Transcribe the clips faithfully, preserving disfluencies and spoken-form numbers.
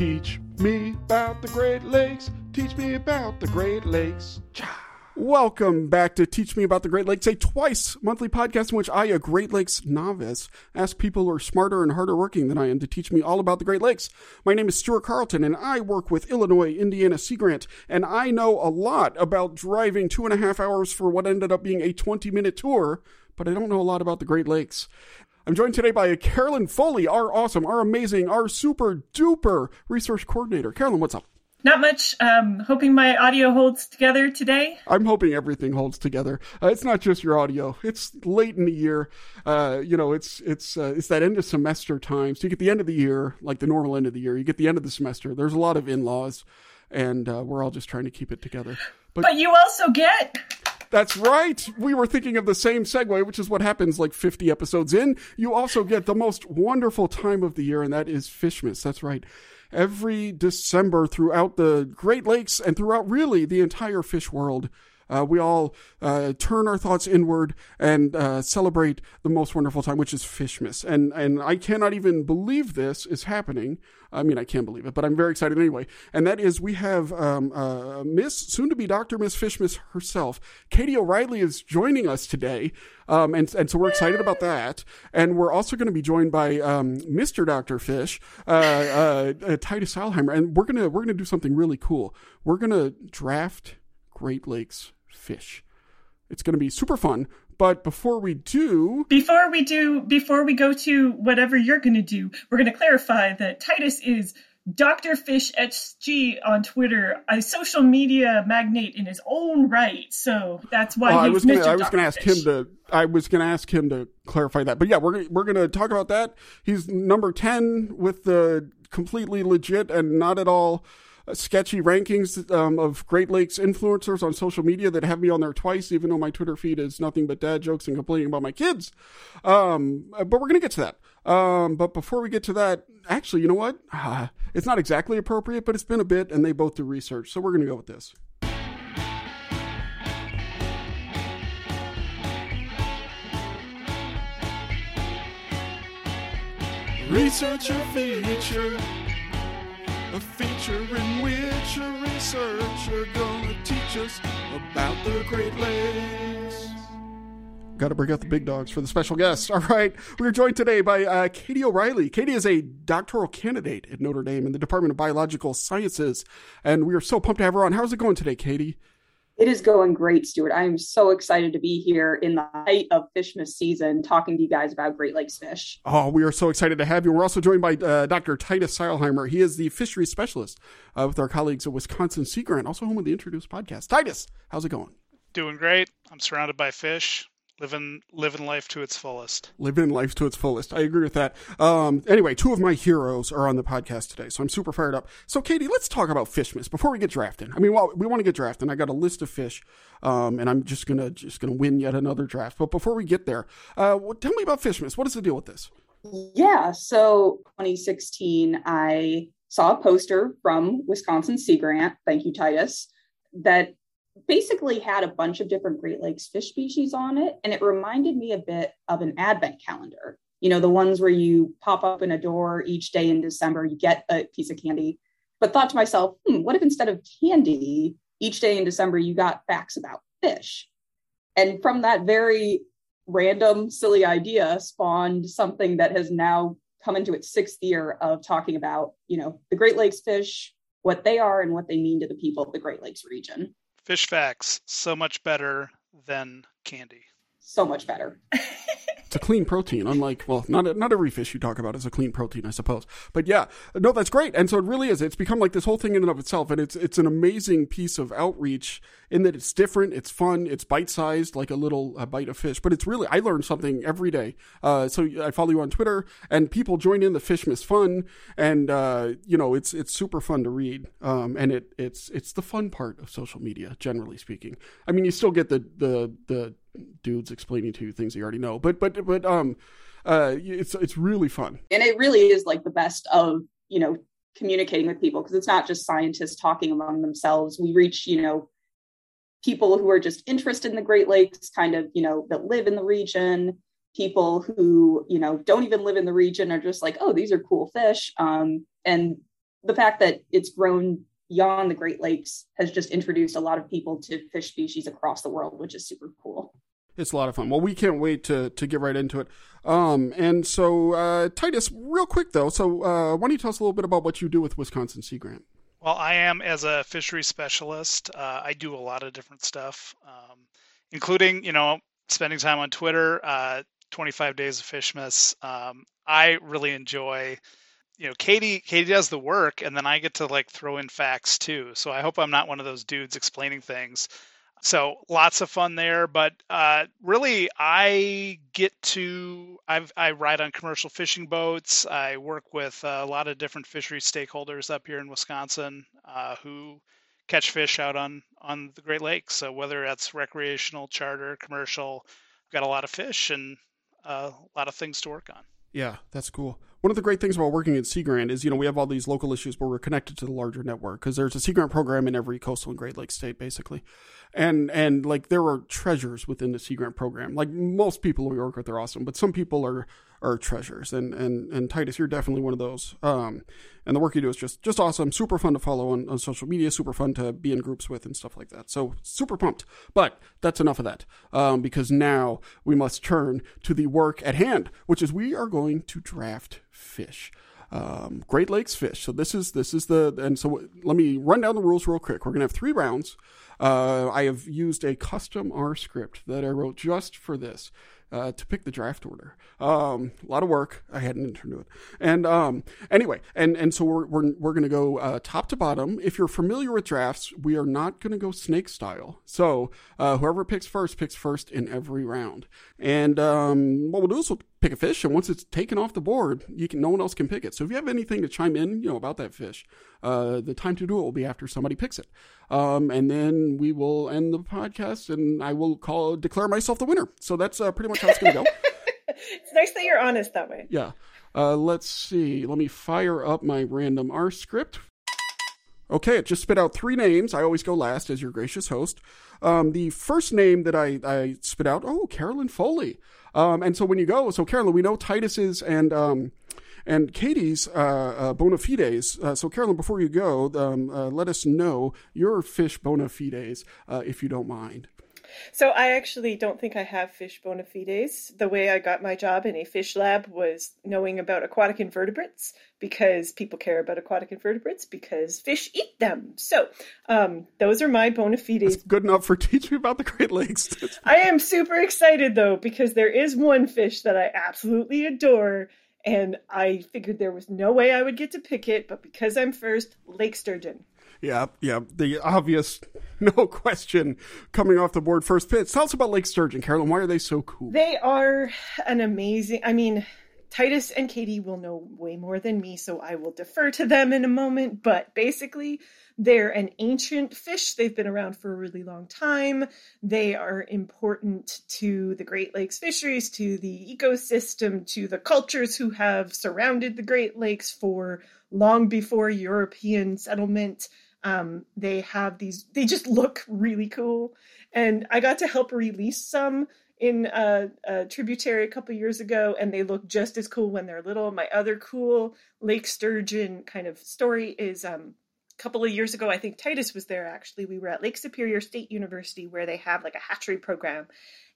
Teach me about the Great Lakes. Teach me about the Great Lakes. Cha. Welcome back to Teach Me About the Great Lakes, a twice-monthly podcast in which I, a Great Lakes novice, ask people who are smarter and harder working than I am to teach me all about the Great Lakes. My name is Stuart Carlton, and I work with Illinois Indiana Sea Grant, and I know a lot about driving two and a half hours for what ended up being a twenty-minute tour, but I don't know a lot about the Great Lakes. I'm joined today by Carolyn Foley, our awesome, our amazing, our super-duper research coordinator. Carolyn, what's up? Not much. Um, hoping my audio holds together today. I'm hoping everything holds together. Uh, it's not just your audio. It's late in the year. Uh, you know, it's it's uh, it's that end of semester time. So you get the end of the year, like the normal end of the year. You get the end of the semester. There's a lot of in-laws, and uh, we're all just trying to keep it together. But, but you also get... That's right. We were thinking of the same segue, which is what happens like fifty episodes in. You also get the most wonderful time of the year, and that is Fishmas. That's right. Every December throughout the Great Lakes and throughout really the entire fish world, uh, we all uh, turn our thoughts inward and uh, celebrate the most wonderful time, which is Fishmas. And and I cannot even believe this is happening. I mean, I can't believe it, but I'm very excited anyway. And that is we have um, uh, Miss, soon-to-be Doctor Miss Fishmas herself. Katie O'Reilly is joining us today, um, and, and so we're excited about that. And we're also going to be joined by um, Mister Doctor Fish, uh, uh, uh, Titus Seilheimer, and we're gonna we're gonna do something really cool. We're gonna draft Great Lakes fish. It's going to be super fun. But before we do, before we do, before we go to whatever you're going to do, we're going to clarify that Titus is Doctor Fish S G on Twitter, a social media magnate in his own right. So that's why well, I was going to ask him to. I was going to ask him to clarify that. But yeah, we're we're going to talk about that. He's number ten with the completely legit and not at all sketchy rankings um, of Great Lakes influencers on social media that have me on there twice, even though my Twitter feed is nothing but dad jokes and complaining about my kids. Um, but we're going to get to that. Um, but before we get to that, actually, you know what? Uh, it's not exactly appropriate, but it's been a bit, and they both do research. So we're going to go with this. Researcher feature. A feature in which a researcher gonna teach us about the Great Lakes. Gotta bring out the big dogs for the special guests. All right, we're joined today by uh, Katie O'Reilly. Katie is a doctoral candidate at Notre Dame in the Department of Biological Sciences, and we are so pumped to have her on. How's it going today, Katie? It is going great, Stuart. I am so excited to be here in the height of Fishmas season talking to you guys about Great Lakes fish. Oh, we are so excited to have you. We're also joined by uh, Doctor Titus Seilheimer. He is the fisheries specialist uh, with our colleagues at Wisconsin Sea Grant, also home of the Introduced podcast. Titus, how's it going? Doing great. I'm surrounded by fish. Living, living life to its fullest. Living life to its fullest. I agree with that. Um, anyway, two of my heroes are on the podcast today, so I'm super fired up. So, Katie, let's talk about Fishmas before we get drafting. I mean, well, we want to get drafting. I got a list of fish, um, and I'm just gonna just gonna win yet another draft. But before we get there, uh, well, tell me about Fishmas. What is the deal with this? Yeah. So, twenty sixteen, I saw a poster from Wisconsin Sea Grant. Thank you, Titus. That basically had a bunch of different Great Lakes fish species on it. And it reminded me a bit of an advent calendar, you know, the ones where you pop up in a door each day in December, you get a piece of candy, but thought to myself, hmm, what if instead of candy, each day in December, you got facts about fish? And from that very random, silly idea spawned something that has now come into its sixth year of talking about, you know, the Great Lakes fish, what they are and what they mean to the people of the Great Lakes region. Fish facts, so much better than candy. So much better. It's a clean protein, unlike, well, not not every fish you talk about is a clean protein, I suppose. But yeah, no, that's great. And so it really is. It's become like this whole thing in and of itself. And it's it's an amazing piece of outreach in that it's different, it's fun, it's bite-sized, like a little uh, bite of fish. But it's really, I learn something every day. Uh, so I follow you on Twitter, and people join in the Fishmas fun. And, uh, you know, it's it's super fun to read. Um, and it it's it's the fun part of social media, generally speaking. I mean, you still get the the the... dudes explaining to you things you already know, but but but um uh it's it's really fun, and it really is like the best of, you know, communicating with people, because it's not just scientists talking among themselves. We reach, you know, people who are just interested in the Great Lakes, kind of, you know, that live in the region, people who, you know, don't even live in the region are just like, oh, these are cool fish, um and the fact that it's grown beyond the Great Lakes has just introduced a lot of people to fish species across the world, which is super cool. It's a lot of fun. Well, we can't wait to to get right into it. Um, and so, uh, Titus, real quick, though, so uh, why don't you tell us a little bit about what you do with Wisconsin Sea Grant? Well, I am, as a fisheries specialist, uh, I do a lot of different stuff, um, including, you know, spending time on Twitter, uh, twenty-five days of Fishmas. Um, I really enjoy, you know, Katie, Katie does the work, and then I get to, like, throw in facts, too. So I hope I'm not one of those dudes explaining things. So lots of fun there, but uh, really I get to, I've, I ride on commercial fishing boats. I work with a lot of different fishery stakeholders up here in Wisconsin uh, who catch fish out on, on the Great Lakes. So whether that's recreational, charter, commercial, I've got a lot of fish and uh, a lot of things to work on. Yeah, that's cool. One of the great things about working at Sea Grant is, you know, we have all these local issues where we're connected to the larger network because there's a Sea Grant program in every coastal and Great Lakes state, basically. And, and like, there are treasures within the Sea Grant program. Like, most people we work with are awesome, but some people are, are treasures. And, and, and Titus, you're definitely one of those. Um, and the work you do is just, just awesome. Super fun to follow on, on social media, super fun to be in groups with and stuff like that. So super pumped, but that's enough of that. Um, because now we must turn to the work at hand, which is we are going to draft fish. Um, Great Lakes fish. So this is, this is the, and so let me run down the rules real quick. We're going to have three rounds. Uh, I have used a custom R script that I wrote just for this, uh, to pick the draft order. Um, a lot of work. I hadn't interned to it. And, um, anyway, and, and so we're, we're, we're going to go, uh, top to bottom. If you're familiar with drafts, we are not going to go snake style. So, uh, whoever picks first picks first in every round. And, um, what we'll do is we'll pick a fish, and once it's taken off the board, you can, no one else can pick it. So if you have anything to chime in, you know, about that fish, uh, the time to do it will be after somebody picks it. Um, and then we will end the podcast, and I will call, declare myself the winner. So that's uh, pretty much how it's going to go. It's nice that you're honest that way. Yeah. Uh, let's see. Let me fire up my random R script. Okay, it just spit out three names. I always go last as your gracious host. Um, the first name that I, I spit out, oh, Carolyn Foley. Um, and so when you go, so Carolyn, we know Titus's and um, and Katie's uh, uh, bona fides. Uh, so Carolyn, before you go, um, uh, let us know your fish bona fides, uh, if you don't mind. So I actually don't think I have fish bona fides. The way I got my job in a fish lab was knowing about aquatic invertebrates, because people care about aquatic invertebrates because fish eat them. So um, those are my bona fides. That's good enough for Teach Me About the Great Lakes. I am super excited, though, because there is one fish that I absolutely adore, and I figured there was no way I would get to pick it. But because I'm first, lake sturgeon. Yeah, yeah, the obvious, no question, coming off the board first pitch. Tell us about lake sturgeon, Carolyn. Why are they so cool? They are an amazing, I mean, Titus and Katie will know way more than me, so I will defer to them in a moment. But basically, they're an ancient fish. They've been around for a really long time. They are important to the Great Lakes fisheries, to the ecosystem, to the cultures who have surrounded the Great Lakes for long before European settlement. Um, they have these, they just look really cool. And I got to help release some in a, a tributary a couple years ago, and they look just as cool when they're little. My other cool lake sturgeon kind of story is um, a couple of years ago, I think Titus was there actually. We were at Lake Superior State University, where they have like a hatchery program.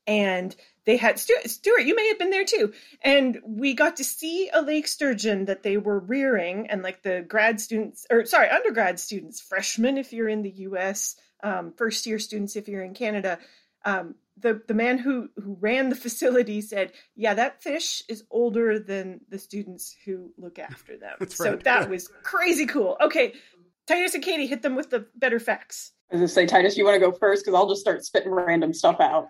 And they had, Stuart, Stuart, you may have been there too. And we got to see a lake sturgeon that they were rearing. And like the grad students, or sorry, undergrad students, freshmen if you're in the U S, um, first year students if you're in Canada, um, the, the man who, who ran the facility said, yeah, that fish is older than the students who look after them. That's so right. That yeah. was crazy cool. Okay, Titus and Katie, hit them with the better facts. I was going to say, Titus, you want to go first? Because I'll just start spitting random stuff out.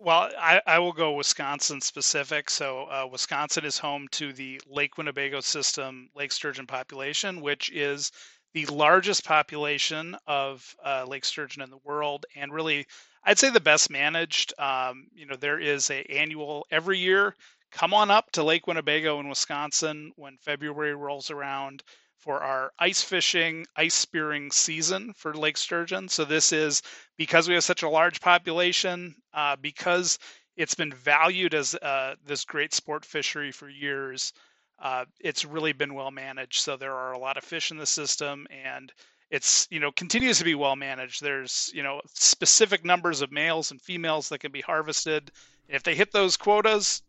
Well, I, I will go Wisconsin specific. So uh, Wisconsin is home to the Lake Winnebago system lake sturgeon population, which is the largest population of uh, lake sturgeon in the world, and really, I'd say the best managed. Um, you know, there is a annual every year. Come on up to Lake Winnebago in Wisconsin when February rolls around for our ice fishing, ice spearing season for lake sturgeon. So this is because we have such a large population, uh, because it's been valued as uh, this great sport fishery for years. uh, it's really been well managed. So there are a lot of fish in the system, and it's, you know, continues to be well managed. There's, you know, specific numbers of males and females that can be harvested. If they hit those quotas,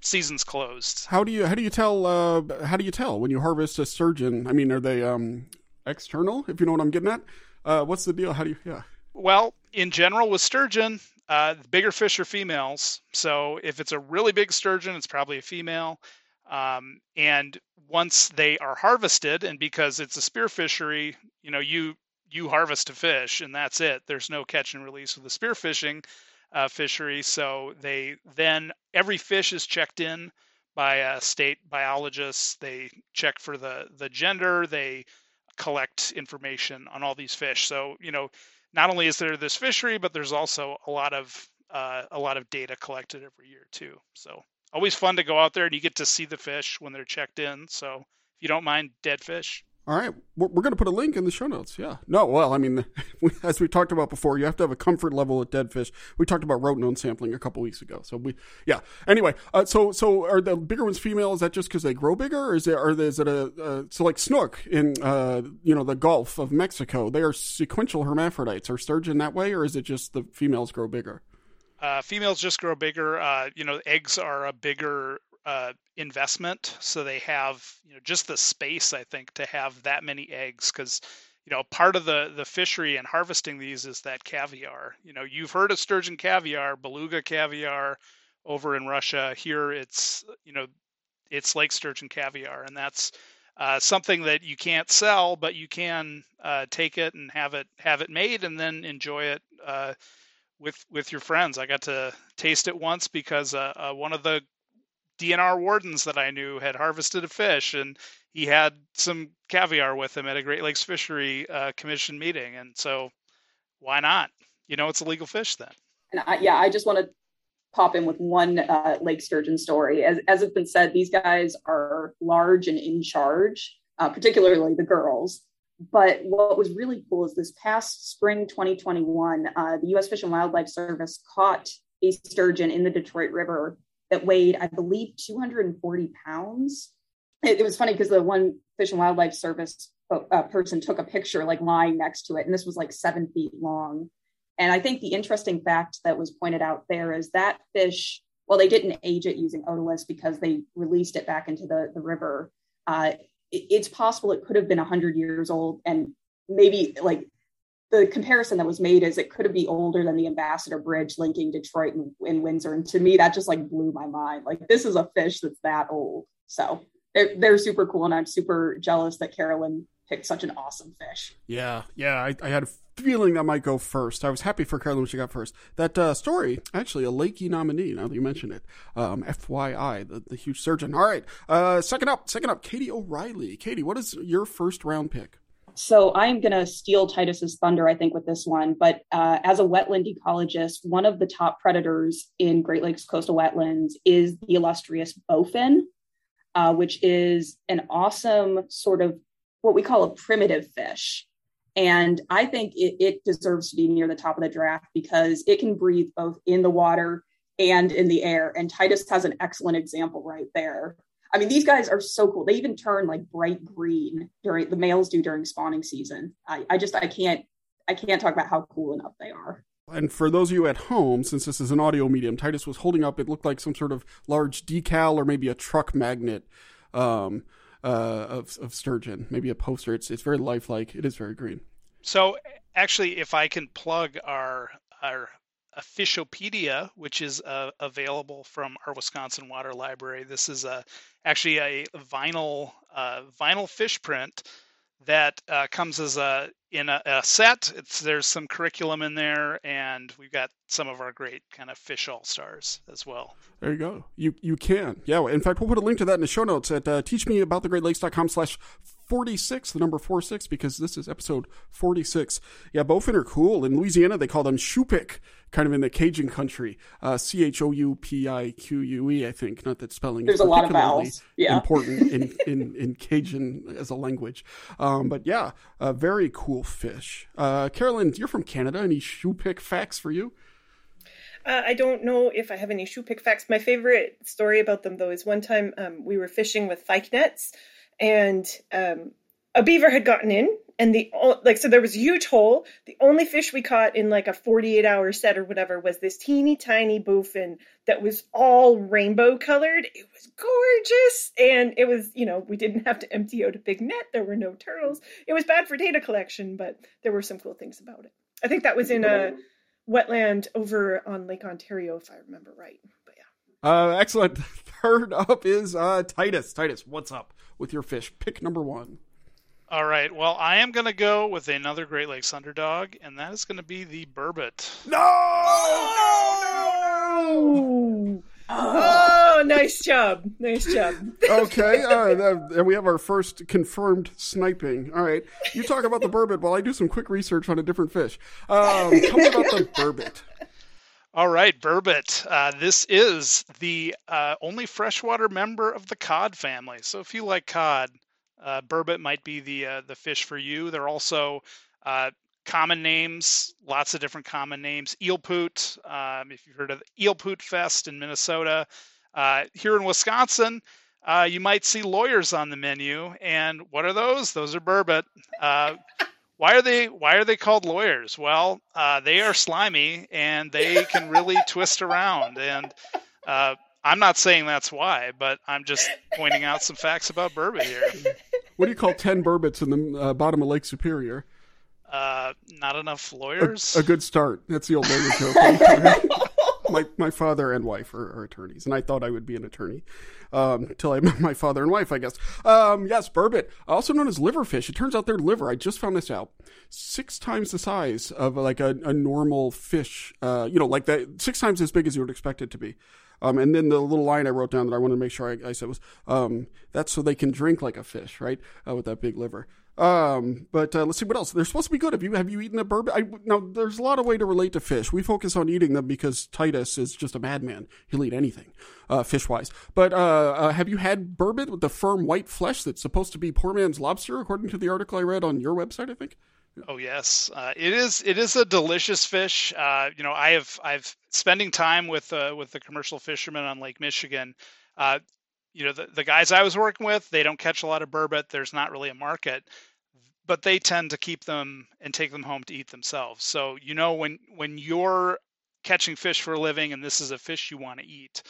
season's closed. How do you, how do you tell, uh, how do you tell when you harvest a sturgeon? I mean, are they um, external, if you know what I'm getting at? Uh, what's the deal? How do you, yeah. Well, in general with sturgeon, uh, the bigger fish are females. So if it's a really big sturgeon, it's probably a female. Um, and once they are harvested, and because it's a spear fishery, you know, you, you harvest a fish and that's it. There's no catch and release with the spear fishing uh, fishery. So they, then every fish is checked in by a state biologist. They check for the, the gender, they collect information on all these fish. So, you know, not only is there this fishery, but there's also a lot of, uh, a lot of data collected every year too. So always fun to go out there, and you get to see the fish when they're checked in. So if you don't mind dead fish. All right. We're going to put a link in the show notes. Yeah. No, well, I mean, as we talked about before, you have to have a comfort level with dead fish. We talked about rotenone sampling a couple weeks ago. So we, yeah. Anyway, uh, so so are the bigger ones female? Is that just because they grow bigger? Or is there, are there, is it a, uh, so like snook in, uh, you know, the Gulf of Mexico, they are sequential hermaphrodites. Are sturgeon that way, or is it just the females grow bigger? Uh, females just grow bigger. Uh, you know, eggs are a bigger uh, investment. So they have, you know, just the space, I think, to have that many eggs, because, you know, part of the, the fishery and harvesting these is that caviar. You know, you've heard of sturgeon caviar, beluga caviar over in Russia. Here it's, you know, it's like sturgeon caviar. And that's uh, something that you can't sell, but you can uh, take it and have it, have it made and then enjoy it uh with with your friends. I got to taste it once because uh, uh, one of the D N R wardens that I knew had harvested a fish, and he had some caviar with him at a Great Lakes Fishery uh, Commission meeting. And so why not? You know, it's a legal fish then. And I, yeah, I just want to pop in with one uh, lake sturgeon story. As, as it's been said, these guys are large and in charge, uh, particularly the girls. But what was really cool is this past spring twenty twenty-one, uh, the U S Fish and Wildlife Service caught a sturgeon in the Detroit River that weighed, I believe, two hundred forty pounds. It, it was funny because the one Fish and Wildlife Service uh, person took a picture like lying next to it, and this was like seven feet long. And I think the interesting fact that was pointed out there is that fish, well, they didn't age it using otoliths because they released it back into the, the river. Uh, it's possible it could have been one hundred years old, and maybe like the comparison that was made is it could have been older than the Ambassador Bridge linking Detroit and, and Windsor. And to me, that just like blew my mind. Like, this is a fish that's that old. So they're, they're super cool. And I'm super jealous that Carolyn picked such an awesome fish. Yeah. Yeah. I, I had a feeling that might go first. I was happy for Carolyn when she got first. That uh, story, actually a Lakey nominee, now that you mention it. Um, F Y I, the, the huge surgeon. All right. Uh, second up, second up, Katie O'Reilly. Katie, what is your first round pick? So I'm going to steal Titus's thunder, I think, with this one. But uh, as a wetland ecologist, one of the top predators in Great Lakes coastal wetlands is the illustrious bowfin, uh, which is an awesome sort of what we call a primitive fish. And I think it, it deserves to be near the top of the draft because it can breathe both in the water and in the air. And Titus has an excellent example right there. I mean, these guys are so cool. They even turn like bright green during the males do during spawning season. I, I just, I can't, I can't talk about how cool enough they are. And for those of you at home, since this is an audio medium, Titus was holding up, it looked like some sort of large decal or maybe a truck magnet, um, Uh, of, of sturgeon, maybe a poster. It's it's very lifelike. It is very green. So actually, if I can plug our our Fishopedia, which is uh, available from our Wisconsin Water Library, this is a actually a vinyl uh, vinyl fish print that uh, comes as a in a, a set. It's there's some curriculum in there, and we've got some of our great kind of fish all-stars as well. There you go. You you can. Yeah. In fact, we'll put a link to that in the show notes at uh, teach me about the great lakes dot com slash forty-six, the number forty-six, because this is episode forty-six. Yeah, bowfin are cool. In Louisiana, they call them shupik, kind of in the Cajun country. Uh, C H O U P I Q U E, I think. Not that spelling There's is particularly a lot of vowels. Yeah. important in, in, in Cajun as a language. Um, but yeah, a very cool fish. Uh, Carolyn, you're from Canada. Any shupik facts for you? Uh, I don't know if I have any Shupick facts. My favorite story about them, though, is one time um, we were fishing with pike nets, and um, a beaver had gotten in, and the like. So there was a huge hole. The only fish we caught in like a forty-eight hour set or whatever was this teeny tiny bluefin that was all rainbow colored. It was gorgeous, and it was, you know, we didn't have to empty out a big net. There were no turtles. It was bad for data collection, but there were some cool things about it. I think that was in a wetland over on Lake Ontario, if I remember right. But yeah. Uh, excellent. Third up is uh, Titus. Titus, what's up with your fish? Pick number one. All right. Well, I am going to go with another Great Lakes underdog, and that is going to be the burbot. No! No! No! No! Oh, nice job. Nice job. Okay. Uh, and we have our first confirmed sniping. All right. You talk about the burbot while I do some quick research on a different fish. Um, tell me about the burbot. All right, burbot. Uh, this is the uh, only freshwater member of the cod family. So if you like cod, Uh, burbot might be the uh, the fish for you. There are also uh, common names, lots of different common names. Eel poot, um, if you've heard of Eel Poot Fest in Minnesota. Uh, here in Wisconsin, uh, you might see lawyers on the menu. And what are those? Those are burbot. Uh, why are they Why are they called lawyers? Well, uh, they are slimy and they can really twist around. And uh, I'm not saying that's why, but I'm just pointing out some facts about burbot here. What do you call ten burbots in the uh, bottom of Lake Superior? Uh, not enough lawyers. A, a good start. That's the old lawyer joke. My my father and wife are, are attorneys, and I thought I would be an attorney um, until I met my father and wife, I guess. Um, yes, burbot, also known as liverfish. It turns out their liver, I just found this out, six times the size of like a, a normal fish, uh, you know, like that, six times as big as you would expect it to be. Um, and then the little line I wrote down that I wanted to make sure I, I said was, um, that's so they can drink like a fish, right? Uh, with that big liver. Um, but uh, let's see what else. They're supposed to be good. Have you have you eaten a burbot? I, now, there's a lot of way to relate to fish. We focus on eating them because Titus is just a madman. He'll eat anything, uh, fish-wise. But uh, uh, have you had burbot with the firm white flesh that's supposed to be poor man's lobster, according to the article I read on your website, I think? Oh yes, uh, it is. It is a delicious fish. Uh, you know, I have. I've spending time with uh, with the commercial fishermen on Lake Michigan. Uh, you know, the, the guys I was working with, they don't catch a lot of burbot. There's not really a market, but they tend to keep them and take them home to eat themselves. So you know, when when you're catching fish for a living and this is a fish you want to eat,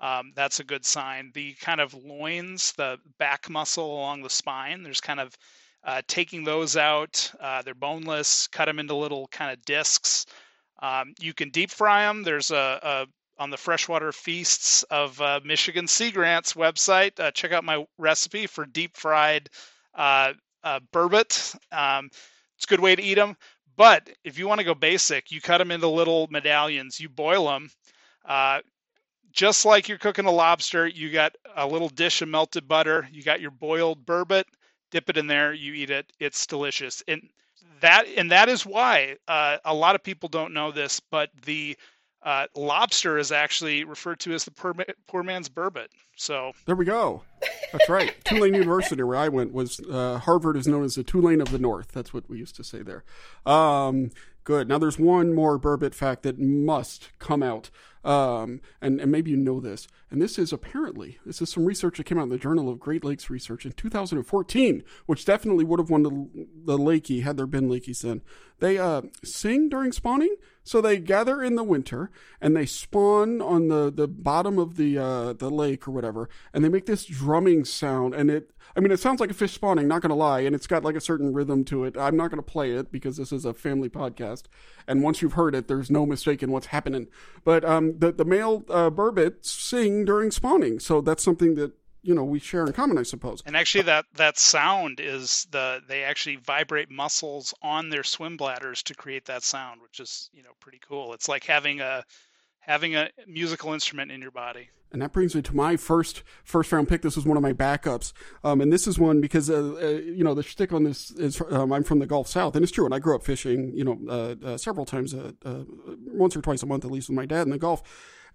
um, that's a good sign. The kind of loins, the back muscle along the spine, there's kind of Uh, taking those out, uh, they're boneless, cut them into little kind of discs. Um, you can deep fry them. There's a, a on the Freshwater Feasts of uh, Michigan Sea Grant's website. Uh, check out my recipe for deep fried uh, uh, burbot. Um, it's a good way to eat them. But if you want to go basic, you cut them into little medallions. You boil them. Uh, just like you're cooking a lobster, you got a little dish of melted butter. You got your boiled burbot. Dip it in there, you eat it, it's delicious. And that and that is why uh, a lot of people don't know this, but the uh, lobster is actually referred to as the poor, poor man's burbot. So there we go. That's right. Tulane University, where I went, was uh, Harvard is known as the Tulane of the North. That's what we used to say there. Um, good. Now there's one more burbot fact that must come out. Um, and, and maybe you know this. And this is apparently, this is some research that came out in the Journal of Great Lakes Research in two thousand fourteen, which definitely would have won the, the Lakey had there been Lakeys then. They uh, sing during spawning. So they gather in the winter and they spawn on the, the bottom of the uh, the lake or whatever. And they make this drumming sound. And it, I mean, it sounds like a fish spawning, not going to lie. And it's got like a certain rhythm to it. I'm not going to play it because this is a family podcast. And once you've heard it, there's no mistaking what's happening. But um, the, the male uh, burbot sing during spawning. So that's something that, you know, we share in common, I suppose. And actually that, that sound is the, they actually vibrate muscles on their swim bladders to create that sound, which is, you know, pretty cool. It's like having a, having a musical instrument in your body. And that brings me to my first first round pick. This is one of my backups. Um, and this is one because, uh, uh, you know, the shtick on this is um, I'm from the Gulf South. And it's true. And I grew up fishing, you know, uh, uh, several times, uh, uh, once or twice a month, at least with my dad in the Gulf.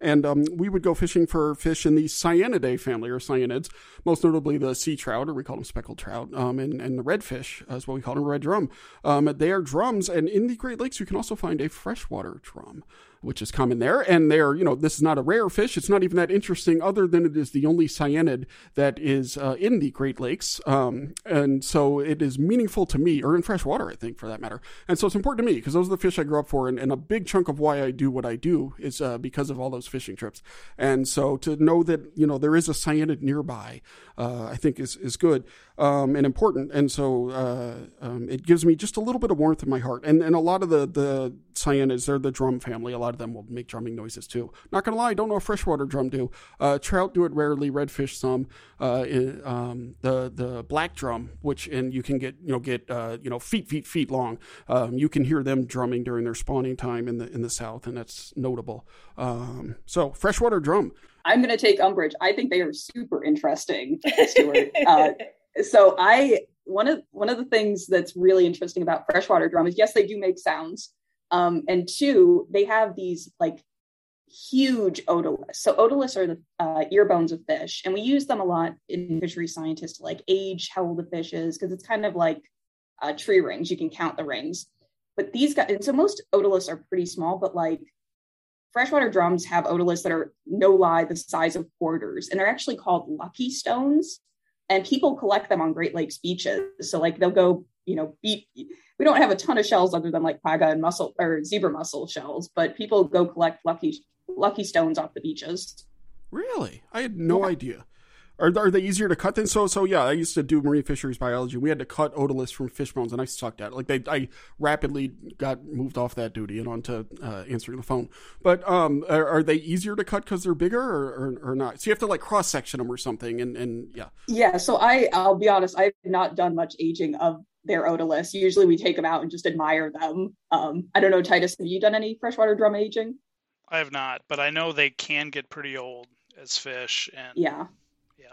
And um, we would go fishing for fish in the cyanidae family or cyanids, most notably the sea trout, or we call them speckled trout, um, and, and the redfish, as well we call them, red drum. Um, they are drums. And in the Great Lakes, you can also find a freshwater drum. which is common there. And they are, you know, this is not a rare fish. It's not even that interesting, other than it is the only cyanid that is uh, in the Great Lakes. Um, and so it is meaningful to me, or in fresh water, I think, for that matter. And so it's important to me because those are the fish I grew up for. And, and a big chunk of why I do what I do is uh, because of all those fishing trips. And so to know that, you know, there is a cyanid nearby, uh, I think is, is good um, and important. And so uh, um, it gives me just a little bit of warmth in my heart. And, and a lot of the, the cyanids, they're the drum family. A lot of them will make drumming noises too. Not going to lie, I don't know if freshwater drum do. Uh, trout do it rarely, redfish some. Uh, um, the the black drum, which and you can get you know get uh, you know feet feet feet long. Um, you can hear them drumming during their spawning time in the in the south, and that's notable. Um, so freshwater drum. I'm going to take umbrage. I think they are super interesting, Stuart. uh, so I one of one of the things that's really interesting about freshwater drum is yes, they do make sounds. Um, and two, they have these like huge otoliths. So otoliths are the uh, ear bones of fish. And we use them a lot in fishery scientists to like age how old the fish is, because it's kind of like uh, tree rings. You can count the rings. But these guys, and so most otoliths are pretty small, but like freshwater drums have otoliths that are, no lie, the size of quarters. And they're actually called lucky stones. And people collect them on Great Lakes beaches. So like they'll go, you know, beat, we don't have a ton of shells other than like paga and mussel or zebra mussel shells, but people go collect lucky lucky stones off the beaches. Really? I had no yeah. idea. Are are they easier to cut than so? So yeah, I used to do marine fisheries biology. We had to cut otoliths from fish bones, and I sucked at it. Like they, I rapidly got moved off that duty and onto uh, answering the phone. But um, are, are they easier to cut because they're bigger, or, or, or not? So you have to like cross section them or something, and, and yeah. Yeah. So I I'll be honest, I've not done much aging of their otoliths. Usually we take them out and just admire them. Um, I don't know, Titus, have you done any freshwater drum aging? I have not, but I know they can get pretty old as fish. And yeah. Yeah.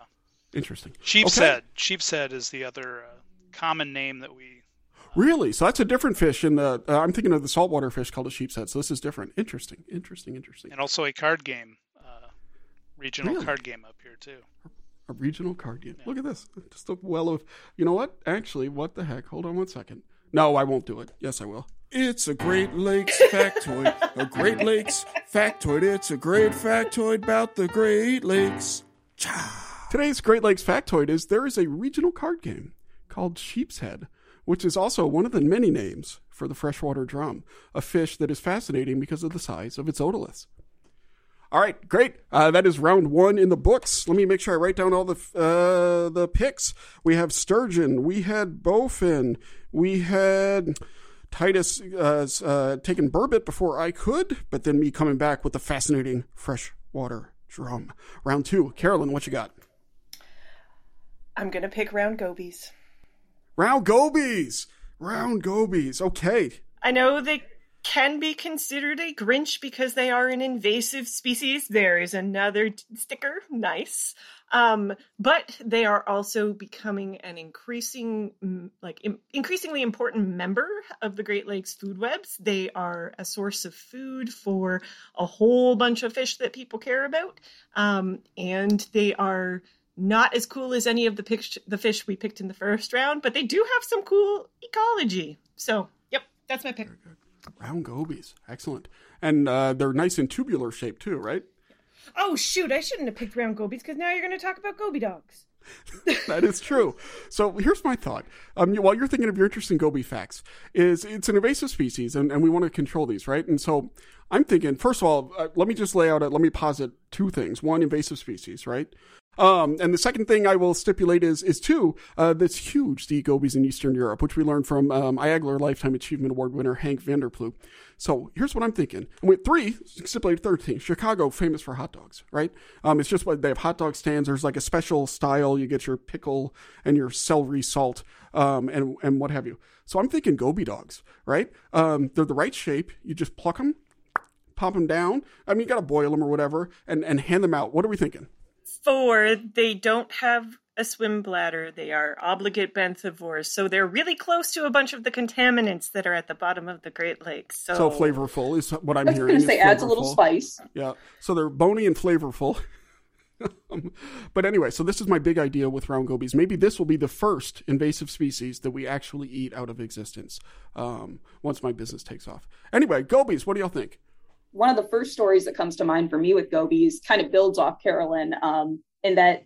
Interesting. Sheep's okay. head. Sheep's head is the other uh, common name that we... Uh, really? So that's a different fish in the... Uh, I'm thinking of the saltwater fish called a sheep's head. So this is different. Interesting. Interesting. Interesting. And also a card game. Uh, regional really? card game up here too. A regional card game. Yeah. Look at this. Just a well of, you know what? Actually, what the heck? Hold on one second. No, I won't do it. Yes, I will. It's a Great Lakes factoid. A Great Lakes factoid. It's a great factoid about the Great Lakes. Cha. Today's Great Lakes factoid is there is a regional card game called Sheep's Head, which is also one of the many names for the freshwater drum, a fish that is fascinating because of the size of its otoliths. All right, great. Uh, that is round one in the books. Let me make sure I write down all the uh, the picks. We have sturgeon. We had bowfin. We had Titus uh, uh, taking burbot before I could, but then me coming back with the fascinating freshwater drum. Round two. Carolyn, what you got? I'm going to pick round gobies. Round gobies. Round gobies. Okay. I know they... can be considered a Grinch because they are an invasive species. There is another sticker. Nice. Um, but they are also becoming an increasing, like im- increasingly important member of the Great Lakes food webs. They are a source of food for a whole bunch of fish that people care about. Um, and they are not as cool as any of the, pic- the fish we picked in the first round, but they do have some cool ecology. So, yep, that's my pick. Round gobies. Excellent. And uh, they're nice and tubular shaped too, right? Oh, shoot. I shouldn't have picked round gobies because now you're going to talk about goby dogs. That is true. So here's my thought. Um, while you're thinking of your interesting goby facts, is it's an invasive species and, and we want to control these, right? And so I'm thinking, first of all, uh, let me just lay out, a, let me posit two things. One, invasive species, right? Um, and the second thing I will stipulate is, is two, uh, that's huge, the gobies in Eastern Europe, which we learned from um, Iagler Lifetime Achievement Award winner Hank Vanderploeg. So here's what I'm thinking. And with three, stipulate thirteen, Chicago, famous for hot dogs, right? Um, it's just what they have hot dog stands. There's like a special style. You get your pickle and your celery salt um, and, and what have you. So I'm thinking goby dogs, right? Um, they're the right shape. You just pluck them, pop them down. I mean, you got to boil them or whatever and, and hand them out. What are we thinking? Four, they don't have a swim bladder. They are obligate benthivores. So they're really close to a bunch of the contaminants that are at the bottom of the Great Lakes. So, so flavorful is what I'm hearing. I was going to say adds a little spice. Yeah. So they're bony and flavorful. But anyway, so this is my big idea with round gobies. Maybe this will be the first invasive species that we actually eat out of existence um, once my business takes off. Anyway, gobies, what do y'all think? one of the first stories that comes to mind for me with gobies kind of builds off Carolyn, um, in that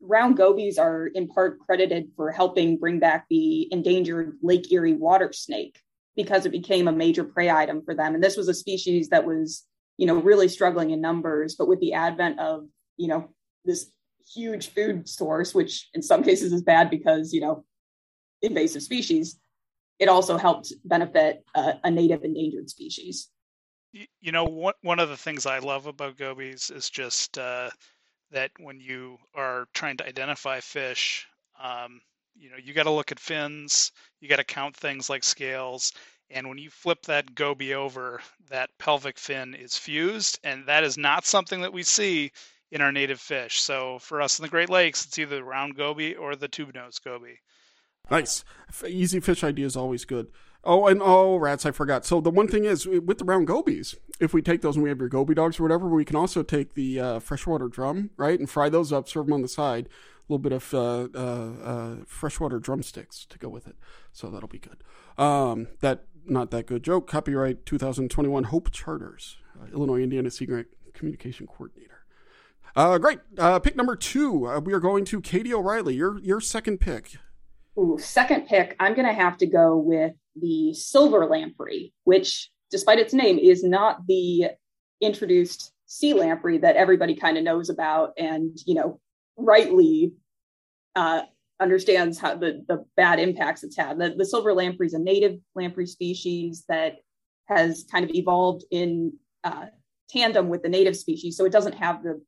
round gobies are in part credited for helping bring back the endangered Lake Erie water snake, because it became a major prey item for them. And this was a species that was, you know, really struggling in numbers, but with the advent of, you know, this huge food source, which in some cases is bad because, you know, invasive species, it also helped benefit uh, a native endangered species. You know, one one of the things I love about gobies is just uh, that when you are trying to identify fish, um, you know, you got to look at fins, you got to count things like scales, and when you flip that goby over, that pelvic fin is fused, and that is not something that we see in our native fish. So for us in the Great Lakes, it's either the round goby or the tube-nosed goby. Nice. Easy fish idea is always good. Oh, and oh, rats, I forgot. So the one thing is, with the round gobies, if we take those and we have your goby dogs or whatever, we can also take the uh, freshwater drum, right, and fry those up, serve them on the side, a little bit of uh, uh, uh, freshwater drumsticks to go with it. So that'll be good. Um, that not that good joke. Copyright twenty twenty-one Hope Charters, uh, Illinois Indiana Sea Grant Communication Coordinator. Uh, great. Uh, pick number two. Uh, we are going to Katie O'Reilly. Your your second pick. Ooh, second pick, I'm going to have to go with the silver lamprey, which, despite its name, is not the introduced sea lamprey that everybody kind of knows about and, you know, rightly uh, understands how the, the bad impacts it's had. The, the silver lamprey is a native lamprey species that has kind of evolved in uh, tandem with the native species, so it doesn't have the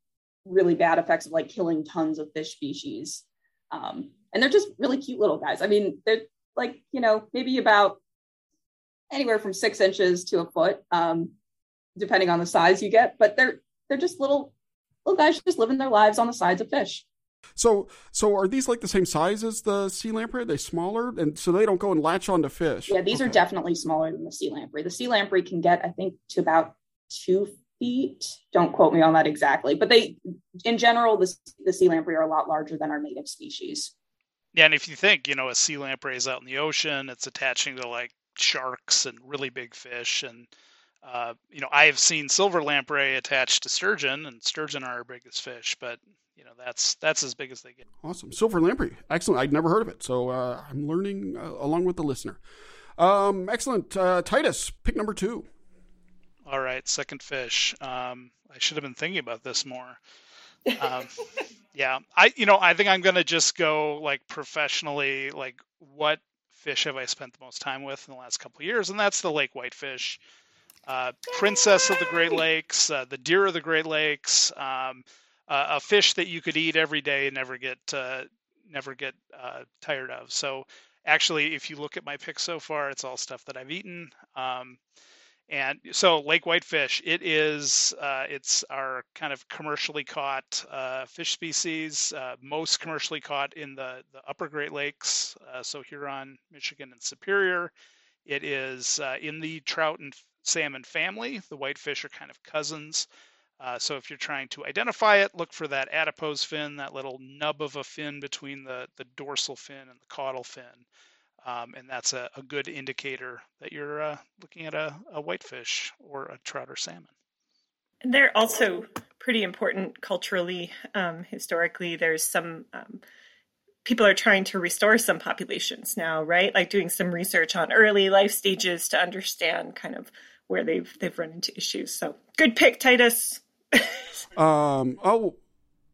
really bad effects of, like, killing tons of fish species. Um, and they're just really cute little guys. I mean, they're like, you know, maybe about anywhere from six inches to a foot, um, depending on the size you get. But they're they're just little little guys just living their lives on the sides of fish. So so are these like the same size as the sea lamprey? Are they smaller? And so they don't go and latch onto fish. Yeah, these okay. are definitely smaller than the sea lamprey. The sea lamprey can get, I think, to about two feet. Don't quote me on that exactly. But they, in general, the, the sea lamprey are a lot larger than our native species. Yeah, and if you think, you know, a sea lamprey is out in the ocean, it's attaching to, like, sharks and really big fish. And, uh, you know, I have seen silver lamprey attached to sturgeon, and sturgeon are our biggest fish. But, you know, that's that's as big as they get. Awesome. Silver lamprey. Excellent. I'd never heard of it. So uh, I'm learning uh, along with the listener. Um, excellent. Uh, Titus, pick number two. All right, second fish. Um, I should have been thinking about this more. um, yeah, I, you know, I think I'm going to just go, like, professionally, like, what fish have I spent the most time with in the last couple of years? And that's the lake whitefish, uh, princess of the Great Lakes, uh, the deer of the Great Lakes, um, uh, a fish that you could eat every day and never get, uh, never get, uh, tired of. So actually, if you look at my picks so far, it's all stuff that I've eaten. Um, And so lake whitefish, it is, uh, it's our kind of commercially caught uh, fish species, uh, most commercially caught in the, the upper Great Lakes, uh, so Huron, Michigan, and Superior. It is uh, in the trout and salmon family. The whitefish are kind of cousins. Uh, so if you're trying to identify it, look for that adipose fin, that little nub of a fin between the, the dorsal fin and the caudal fin. Um, and that's a, a good indicator that you're uh, looking at a, a whitefish or a trout or salmon. And they're also pretty important culturally. Um, historically, there's some um, people are trying to restore some populations now, right? Like doing some research on early life stages to understand kind of where they've they've run into issues. So good pick, Titus. um. Oh.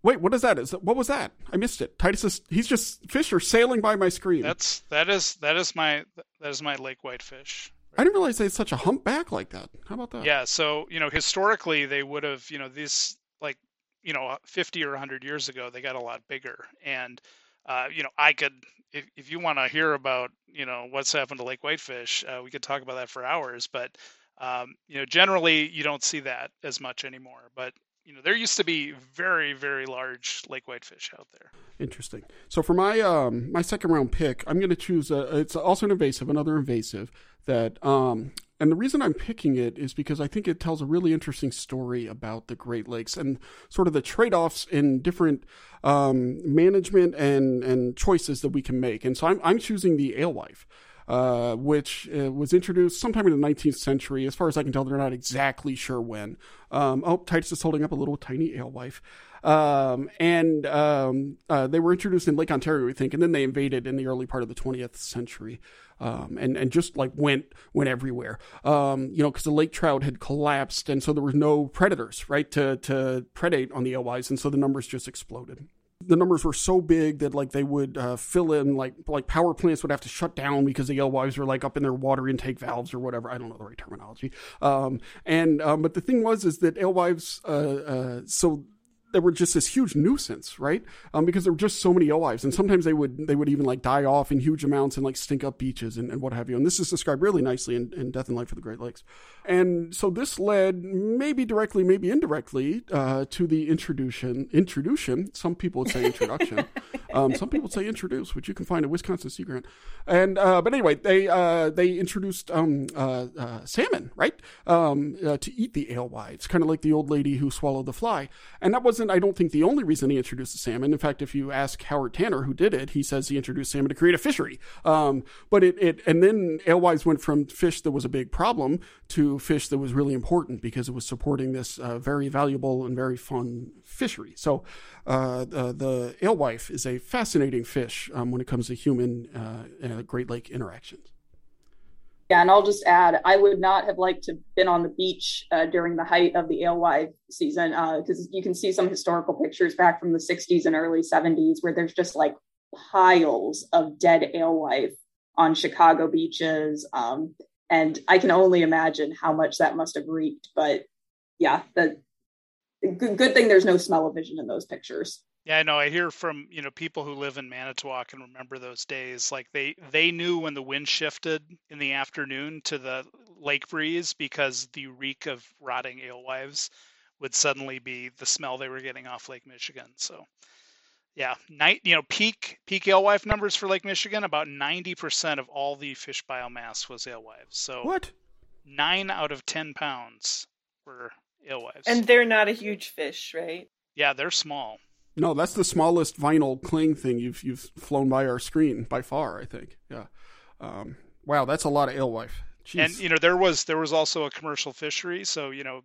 Wait, what is that? Is that, what was that? I missed it. Titus is, he's just, fish are sailing by my screen. That's, that is, that is my, that is my lake whitefish. I didn't realize they had such a humpback like that. How about that? Yeah. So, you know, historically they would have, you know, these like, you know, fifty or a hundred years ago, they got a lot bigger. And, uh, you know, I could, if, if you want to hear about, you know, what's happened to lake whitefish, uh, we could talk about that for hours, but, um, you know, generally you don't see that as much anymore, but you know, there used to be very, very large lake whitefish out there. Interesting. So for my um, my second round pick, I'm going to choose, a, it's also an invasive, another invasive that, um, and the reason I'm picking it is because I think it tells a really interesting story about the Great Lakes and sort of the trade-offs in different um, management and, and choices that we can make. And so I'm, I'm choosing the alewife. uh, which uh, was introduced sometime in the nineteenth century. As far as I can tell, they're not exactly sure when. Um, oh, Titus is holding up a little tiny alewife. Um, and um, uh, they were introduced in Lake Ontario, we think, and then they invaded in the early part of the twentieth century. Um, and, and just like went, went everywhere, um, you know, cause the lake trout had collapsed. And so there were no predators, right, to, to predate on the alewives. And so the numbers just exploded. The numbers were so big that like they would uh, fill in like, like power plants would have to shut down because the alewives were like up in their water intake valves or whatever. I don't know the right terminology. Um, and, um, but the thing was, is that alewives, uh, uh, so they were just this huge nuisance, right? Um, because there were just so many alewives, and sometimes they would they would even like die off in huge amounts and like stink up beaches and, and what have you. And this is described really nicely in, in Death and Life of the Great Lakes. And so this led, maybe directly, maybe indirectly, uh, to the introduction. Introduction. Some people would say introduction. um, some people would say introduce, which you can find at Wisconsin Sea Grant. And uh, but anyway, they uh, they introduced um, uh, uh, salmon, right, um, uh, to eat the alewives, kind of like the old lady who swallowed the fly. And that was. I don't think the only reason he introduced the salmon. In fact, if you ask Howard Tanner who did it, he says he introduced salmon to create a fishery. Um, but it, it, and then alewives went from fish that was a big problem to fish that was really important because it was supporting this uh, very valuable and very fun fishery. So uh, the, the alewife is a fascinating fish um, when it comes to human uh, uh, Great Lake interactions. Yeah, and I'll just add, I would not have liked to have been on the beach uh, during the height of the alewife season, because uh, you can see some historical pictures back from the sixties and early seventies where there's just like piles of dead alewife on Chicago beaches. Um, and I can only imagine how much that must have reeked. But yeah, the good, good thing there's no smell-o-vision in those pictures. Yeah, I know. I hear from, you know, people who live in Manitowoc and remember those days. Like they, they knew when the wind shifted in the afternoon to the lake breeze because the reek of rotting alewives would suddenly be the smell they were getting off Lake Michigan. So, yeah, night, you know, peak peak alewife numbers for Lake Michigan, about ninety percent of all the fish biomass was alewives. So what? Nine out of ten pounds were alewives. And they're not a huge fish, right? Yeah, they're small. No, that's the smallest vinyl cling thing you've you've flown by our screen by far, I think. Yeah. Um, wow, that's a lot of alewife. Jeez. And you know, there was there was also a commercial fishery, so you know,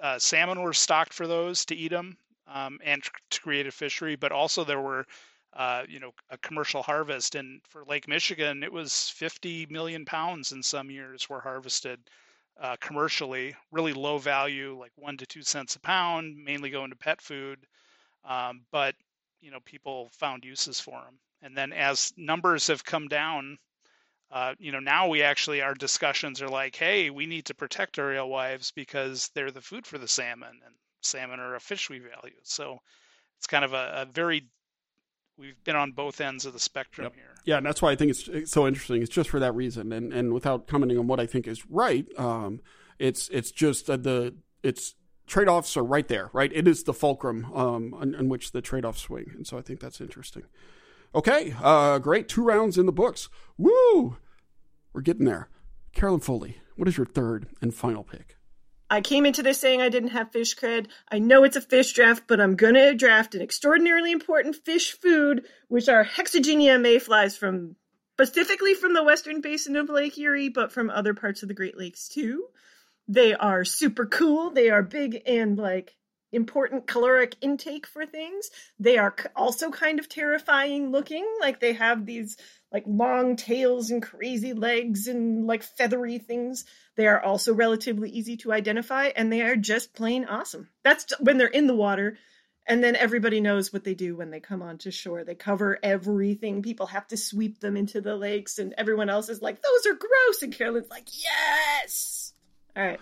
uh, salmon were stocked for those to eat them um, and to create a fishery. But also there were, uh, you know, a commercial harvest, and for Lake Michigan, it was fifty million pounds in some years were harvested uh, commercially, really low value, like one to two cents a pound, mainly going to pet food. Um, but, you know, people found uses for them. And then as numbers have come down, uh, you know, now we actually, our discussions are like, hey, we need to protect our alewives because they're the food for the salmon, and salmon are a fish we value. So it's kind of a, a very, we've been on both ends of the spectrum yep. here. Yeah. And that's why I think it's, it's so interesting. It's just for that reason. And, and without commenting on what I think is right, um, it's, it's just uh, the, it's, trade-offs are right there, right? It is the fulcrum um, on, on which the trade-offs swing. And so I think that's interesting. Okay, uh, great. Two rounds in the books. Woo! We're getting there. Carolyn Foley, what is your third and final pick? I came into this saying I didn't have fish cred. I know it's a fish draft, but I'm going to draft an extraordinarily important fish food, which are Hexagenia mayflies from, specifically from the western basin of Lake Erie, but from other parts of the Great Lakes too. They are super cool. They are big and like important caloric intake for things. They are also kind of terrifying looking. Like they have these like long tails and crazy legs and like feathery things. They are also relatively easy to identify, and they are just plain awesome. That's when they're in the water. And then everybody knows what they do when they come onto shore. They cover everything. People have to sweep them into the lakes, and everyone else is like, those are gross. And Carolyn's like, yes. All right.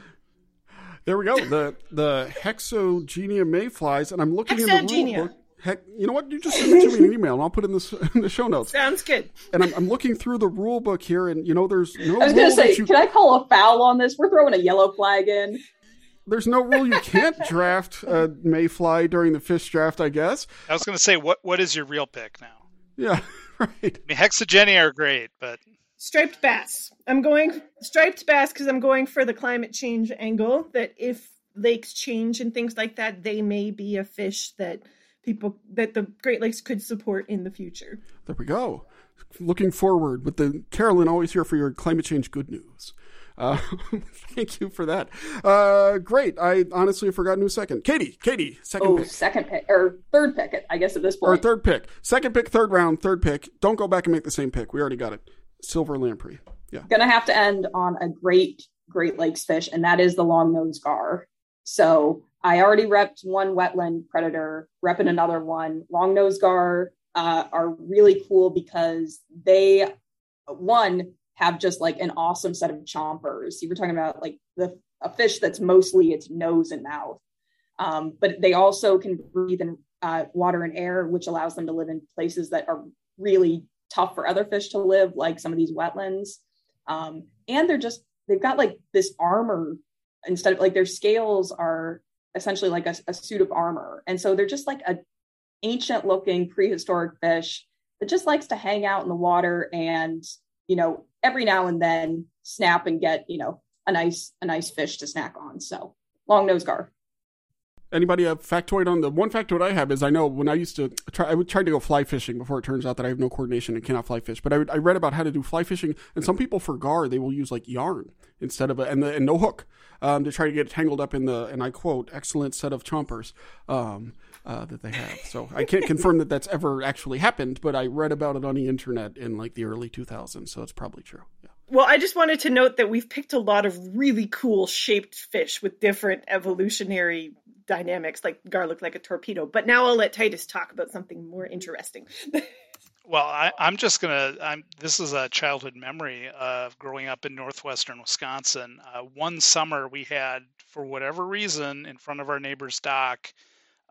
There we go. The the Hexagenia mayflies, and I'm looking in the rule book. Heck, you know what? You just send it to me an email, and I'll put it in the, in the show notes. Sounds good. And I'm, I'm looking through the rule book here, and you know, there's no. I was going to say, you... can I call a foul on this? We're throwing a yellow flag in. There's no rule you can't draft a mayfly during the fish draft, I guess. I was going to say, what what is your real pick now? Yeah, right. I mean, Hexagenia are great, but. Striped bass. I'm going striped bass because I'm going for the climate change angle, that if lakes change and things like that, they may be a fish that people, that the Great Lakes could support in the future. There we go. looking forward with the Carolyn, always here for your climate change good news. Uh, thank you for that. Uh, great. I honestly have forgotten who second. Katie, Katie, second oh, pick. second pick, or third pick, I guess at this point. Or third pick. Second pick, third round, third pick. Don't go back and make the same pick. We already got it. Silver lamprey. Yeah. Gonna have to end on a great Great Lakes fish, and that is the long-nosed gar. So I already repped one wetland predator, repping another one. Long-nosed gar uh, are really cool because they, one, have just like an awesome set of chompers. You were talking about like the a fish that's mostly its nose and mouth. Um, but they also can breathe in uh, water and air, which allows them to live in places that are really tough for other fish to live, like some of these wetlands. Um, and they're just, they've got like this armor instead of like their scales are essentially like a, a suit of armor. And so they're just like a ancient looking prehistoric fish that just likes to hang out in the water and, you know, every now and then snap and get, you know, a nice, a nice fish to snack on. So long-nosed gar. Anybody a factoid on the one factoid I have is I know when I used to try, I would try to go fly fishing before it turns out that I have no coordination and cannot fly fish, but I, would, I read about how to do fly fishing, and some people for gar, they will use like yarn instead of, a, and, the, and no hook um, to try to get tangled up in the, and I quote, excellent set of chompers um, uh, that they have. So I can't confirm that that's ever actually happened, but I read about it on the internet in like the early two thousands. So it's probably true. Yeah. Well, I just wanted to note that we've picked a lot of really cool shaped fish with different evolutionary dynamics, like gar looked like a torpedo. But now I'll let Titus talk about something more interesting. Well, I, I'm just going to, this is a childhood memory of growing up in northwestern Wisconsin. Uh, one summer we had, for whatever reason, in front of our neighbor's dock,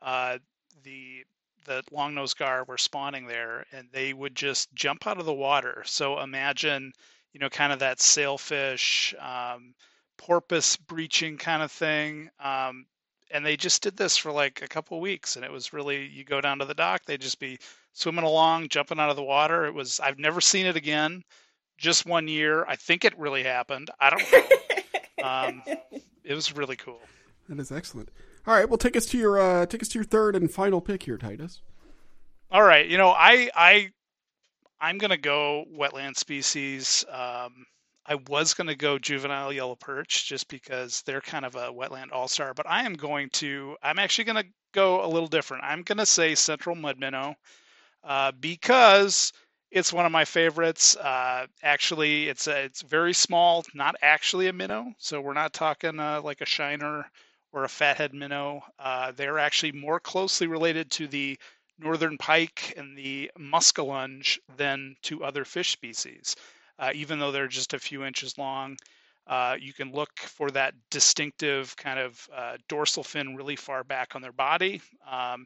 uh, the the long-nosed gar were spawning there, and they would just jump out of the water. So imagine, you know, kind of that sailfish, um, porpoise breaching kind of thing. Um, and they just did this for like a couple of weeks. And it was really, you go down to the dock, they'd just be swimming along, jumping out of the water. It was, I've never seen it again. Just one year. I think it really happened. I don't know. um, it was really cool. That is excellent. All right. Well, take us to your, uh, take us to your third and final pick here, Titus. All right. You know, I, I, I'm going to go wetland species. Um, I was going to go juvenile yellow perch just because they're kind of a wetland all-star, but I am going to, I'm actually going to go a little different. I'm going to say central mud minnow uh, because it's one of my favorites. Uh, actually, it's a, it's very small, not actually a minnow. So we're not talking uh, like a shiner or a fathead minnow. Uh, they're actually more closely related to the northern pike and the muskellunge than to other fish species. Uh, even though they're just a few inches long, uh, you can look for that distinctive kind of uh, dorsal fin really far back on their body, um,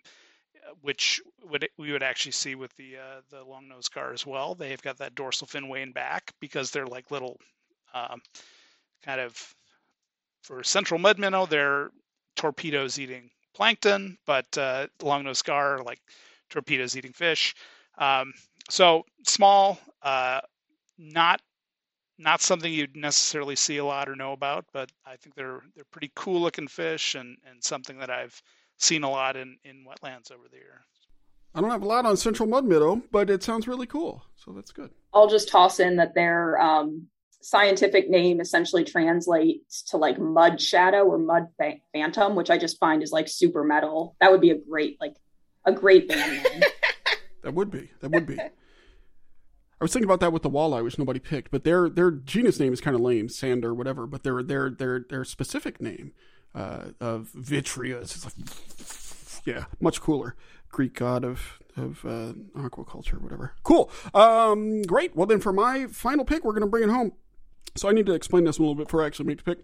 which would, we would actually see with the uh, the long-nosed gar as well. They've got that dorsal fin way in back because they're like little um, kind of, for central mud minnow, they're torpedoes eating plankton, but uh, long-nosed gar like torpedoes eating fish. Um, so small, uh, not not something you'd necessarily see a lot or know about, but I think they're they're pretty cool looking fish and, and something that I've seen a lot in, in wetlands over the year. I don't have a lot on central mud minnow, but it sounds really cool, so that's good. I'll just toss in that their um, scientific name essentially translates to like mud shadow or mud fa- phantom, which I just find is like super metal. That would be a great like a great band name. That would be. That would be. I was thinking about that with the walleye, which nobody picked, but their their genus name is kind of lame, sand or whatever. But their their their their specific name uh, of vitreous is like, yeah, much cooler. Greek god of of uh, aquaculture, whatever. Cool, um, great. Well, then for my final pick, we're gonna bring it home. So I need to explain this a little bit before I actually make the pick.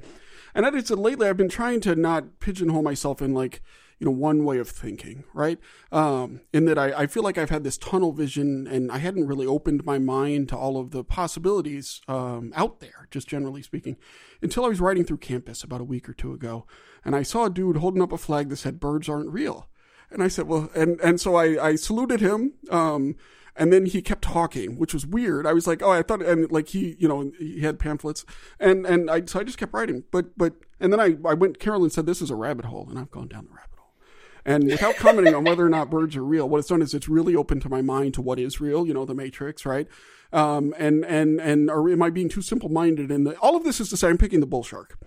And that is that lately I've been trying to not pigeonhole myself in like, you know, one way of thinking, right? Um, in that I, I feel like I've had this tunnel vision and I hadn't really opened my mind to all of the possibilities um, out there, just generally speaking, until I was riding through campus about a week or two ago. And I saw a dude holding up a flag that said, birds aren't real. And I said, well, and, and so I, I saluted him. Um, and then he kept talking, which was weird. I was like, oh, I thought, and like he, you know, he had pamphlets and, and I, so I just kept writing, but, but, and then I, I went, Carolyn said, this is a rabbit hole, and I've gone down the rabbit hole. And without commenting on whether or not birds are real, what it's done is it's really opened to my mind to what is real, you know, the matrix, right? Um, and, and, and are, am I being too simple-minded? And the, all of this is to say I'm picking the bull shark.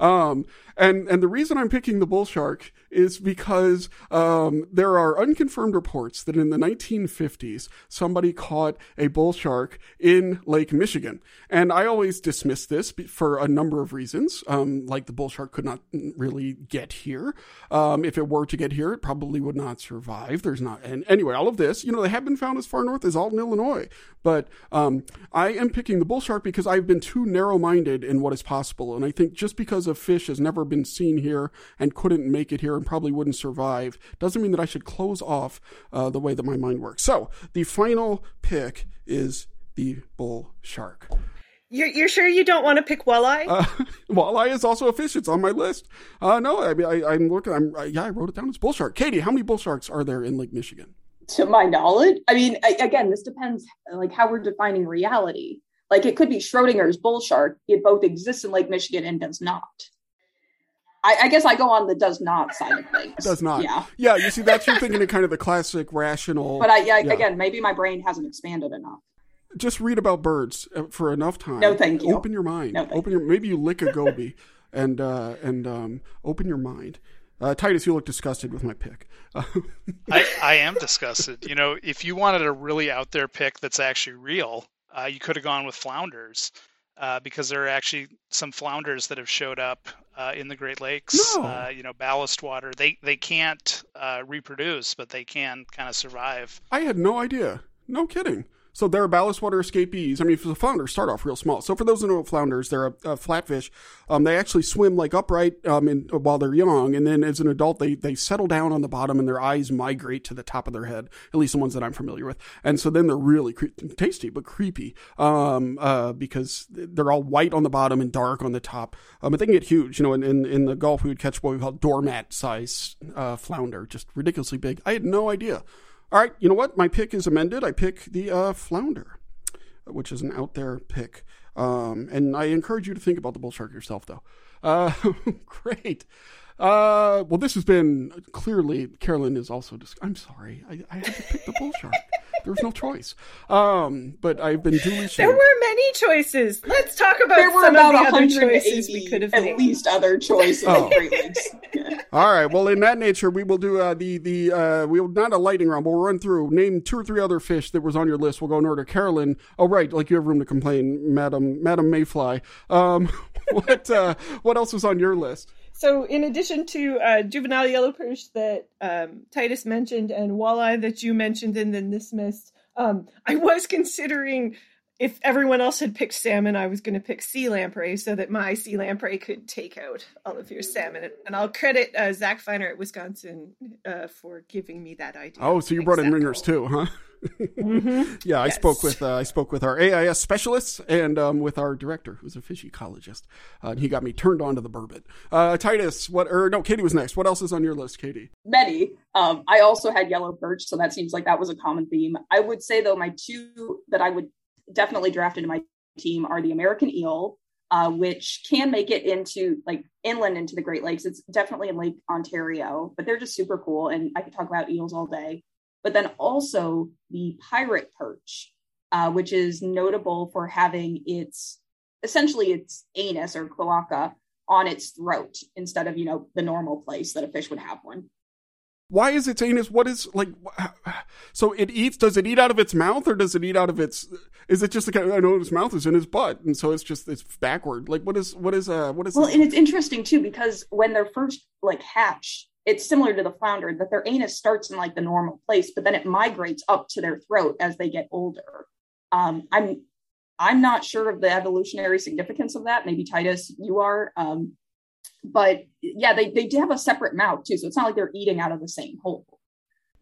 Um, and, and the reason I'm picking the bull shark is because, um, there are unconfirmed reports that in the nineteen fifties, somebody caught a bull shark in Lake Michigan. And I always dismiss this for a number of reasons. Um, like the bull shark could not really get here. Um, if it were to get here, it probably would not survive. There's not, and anyway, all of this, you know, they have been found as far north as Alton, Illinois. But, um, I am picking the bull shark because I've been too narrow-minded in what is possible. And I think just because of fish has never been seen here and couldn't make it here and probably wouldn't survive doesn't mean that I should close off uh, the way that my mind works. So the final pick is the bull shark. You're, you're sure you don't want to pick walleye? Uh, walleye is also a fish. It's on my list. Uh, no, I mean, I, I'm looking. I'm, yeah, I wrote it down. It's bull shark. Katie, how many bull sharks are there in Lake Michigan? To my knowledge, I mean, I, again, this depends like how we're defining reality. Like, it could be Schrodinger's bull shark. It both exists in Lake Michigan and does not. I, I guess I go on the does not side of things. Does not. Yeah. Yeah, you see, that's you're thinking of kind of the classic rational. But I, yeah, yeah. Again, maybe my brain hasn't expanded enough. Just read about birds for enough time. No, thank you. Open your mind. No, thank open your, maybe you lick a goby and, uh, and um, open your mind. Uh, Titus, you look disgusted with my pick. I, I am disgusted. You know, if you wanted a really out there pick that's actually real, Uh, you could have gone with flounders uh, because there are actually some flounders that have showed up uh, in the Great Lakes, no. uh, you know, ballast water. They they can't uh, reproduce, but they can kind of survive. I had no idea. No kidding. So they're ballast water escapees. I mean, for the flounders start off real small. So for those who know what flounders, they're a, a flatfish. Um, they actually swim like upright um, in, while they're young. And then as an adult, they, they settle down on the bottom and their eyes migrate to the top of their head, at least the ones that I'm familiar with. And so then they're really cre- tasty, but creepy um, uh, because they're all white on the bottom and dark on the top. Um, but they can get huge. You know, in, in, in the Gulf, we would catch what we call doormat size uh, flounder, just ridiculously big. I had no idea. All right, you know what? My pick is amended. I pick the uh, flounder, which is an out there pick. Um, and I encourage you to think about the bull shark yourself, though. Uh, great. Uh, well, this has been clearly, Carolyn is also, dis- I'm sorry. I, I had to pick the bull shark. There was no choice. Um, but I've been duly shamed. There were many choices. Let's talk about there were some about of the other choices we could have made. At least other choices. Oh. Yeah. All right. Well, in that nature, we will do uh, the, the uh, we will not a lightning round, but we'll run through. Name two or three other fish that was on your list. We'll go in order. Carolyn. Oh, right. Like you have room to complain, Madam, Madam Mayfly. Um, what, uh, what else was on your list? So in addition to uh, juvenile yellowperch that um, Titus mentioned and walleye that you mentioned and then dismissed, um, I was considering if everyone else had picked salmon, I was going to pick sea lamprey so that my sea lamprey could take out all of your salmon. And I'll credit uh, Zach Feiner at Wisconsin uh, for giving me that idea. Oh, so you brought example. in ringers too, huh? Mm-hmm. Yeah, I yes. spoke with uh, I spoke with our A I S specialists and um, with our director, who's a fish ecologist. Uh, and he got me turned on to the burbot. Uh, Titus, what? Or no, Katie was next. What else is on your list, Katie? Many. Um, I also had yellow perch, so that seems like that was a common theme. I would say though, my two that I would definitely draft into my team are the American eel, uh, which can make it into like inland into the Great Lakes. It's definitely in Lake Ontario, but they're just super cool, and I could talk about eels all day. But then also the pirate perch, uh, which is notable for having its, essentially its anus or cloaca on its throat instead of, you know, the normal place that a fish would have one. Why is its anus? What is, like, so it eats, does it eat out of its mouth or does it eat out of its, is it just the kind of, I know its mouth is in its butt. And so it's just, it's backward. Like, what is, what is, uh, what is. Well, and it's interesting too, because when they're first like hatched, it's similar to the flounder that their anus starts in like the normal place, but then it migrates up to their throat as they get older. Um, I'm, I'm not sure of the evolutionary significance of that. Maybe Titus, you are. Um, but yeah, they, they do have a separate mouth too. So it's not like they're eating out of the same hole.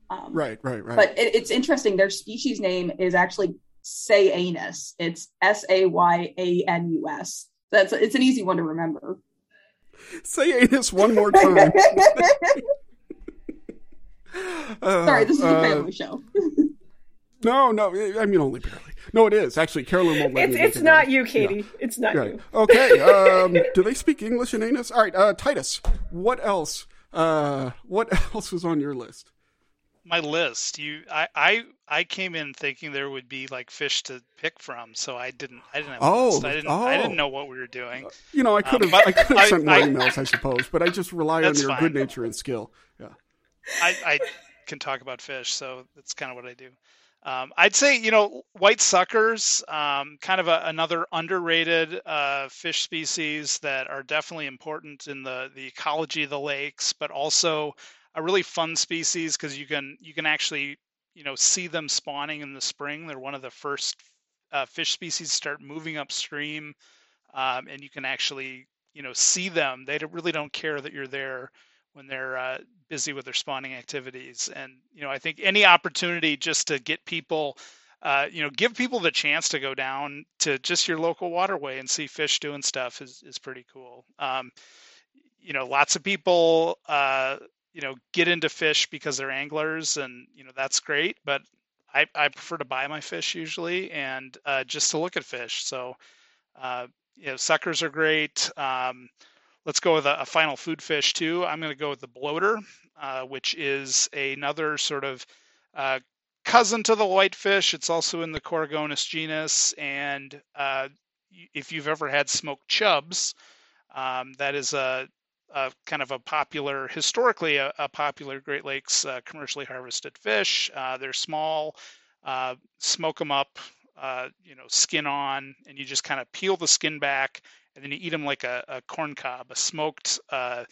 Um, right, right, right. But it, it's interesting. Their species name is actually Sayanus. It's S A Y A N U S. That's, it's an easy one to remember. Say anus one more time. uh, Sorry, this is a family uh, show. no, no, I mean only barely. No, it is actually. Carolyn won't let it's, me. It's not it you, Katie. Yeah. It's not right. you. Okay. Um, do they speak English in anus? All right, uh, Titus. What else? Uh, what else was on your list? My list, you, I, I, I came in thinking there would be like fish to pick from, so I didn't, I didn't have a oh, list. I didn't, oh. I didn't know what we were doing. You know, I could have, um, I could have sent more emails, I suppose, but I just rely on your fine. good nature and skill. Yeah, I, I can talk about fish, so that's kind of what I do. Um, I'd say, you know, white suckers, um, kind of a, another underrated uh, fish species that are definitely important in the the ecology of the lakes, but also a really fun species because you can you can actually, you know, see them spawning in the spring. They're one of the first uh, fish species to start moving upstream, um, and you can actually, you know, see them. They don't, really don't care that you're there when they're uh, busy with their spawning activities. And, you know, I think any opportunity just to get people, uh, you know, give people the chance to go down to just your local waterway and see fish doing stuff is, is pretty cool. Um, you know, lots of people, uh, you know, get into fish because they're anglers and, you know, that's great, but I, I prefer to buy my fish usually and uh, just to look at fish. So, uh, you know, suckers are great. Um, Let's go with a, a final food fish too. I'm going to go with the bloater, uh, which is another sort of uh, cousin to the whitefish. It's also in the Coregonus genus. And uh, if you've ever had smoked chubs, um, that is a, a kind of a popular, historically a, a popular Great Lakes uh, commercially harvested fish. Uh, they're small, uh, smoke them up, uh, you know, skin on, and you just kind of peel the skin back. And then you eat them like a, a corn cob, a smoked, uh,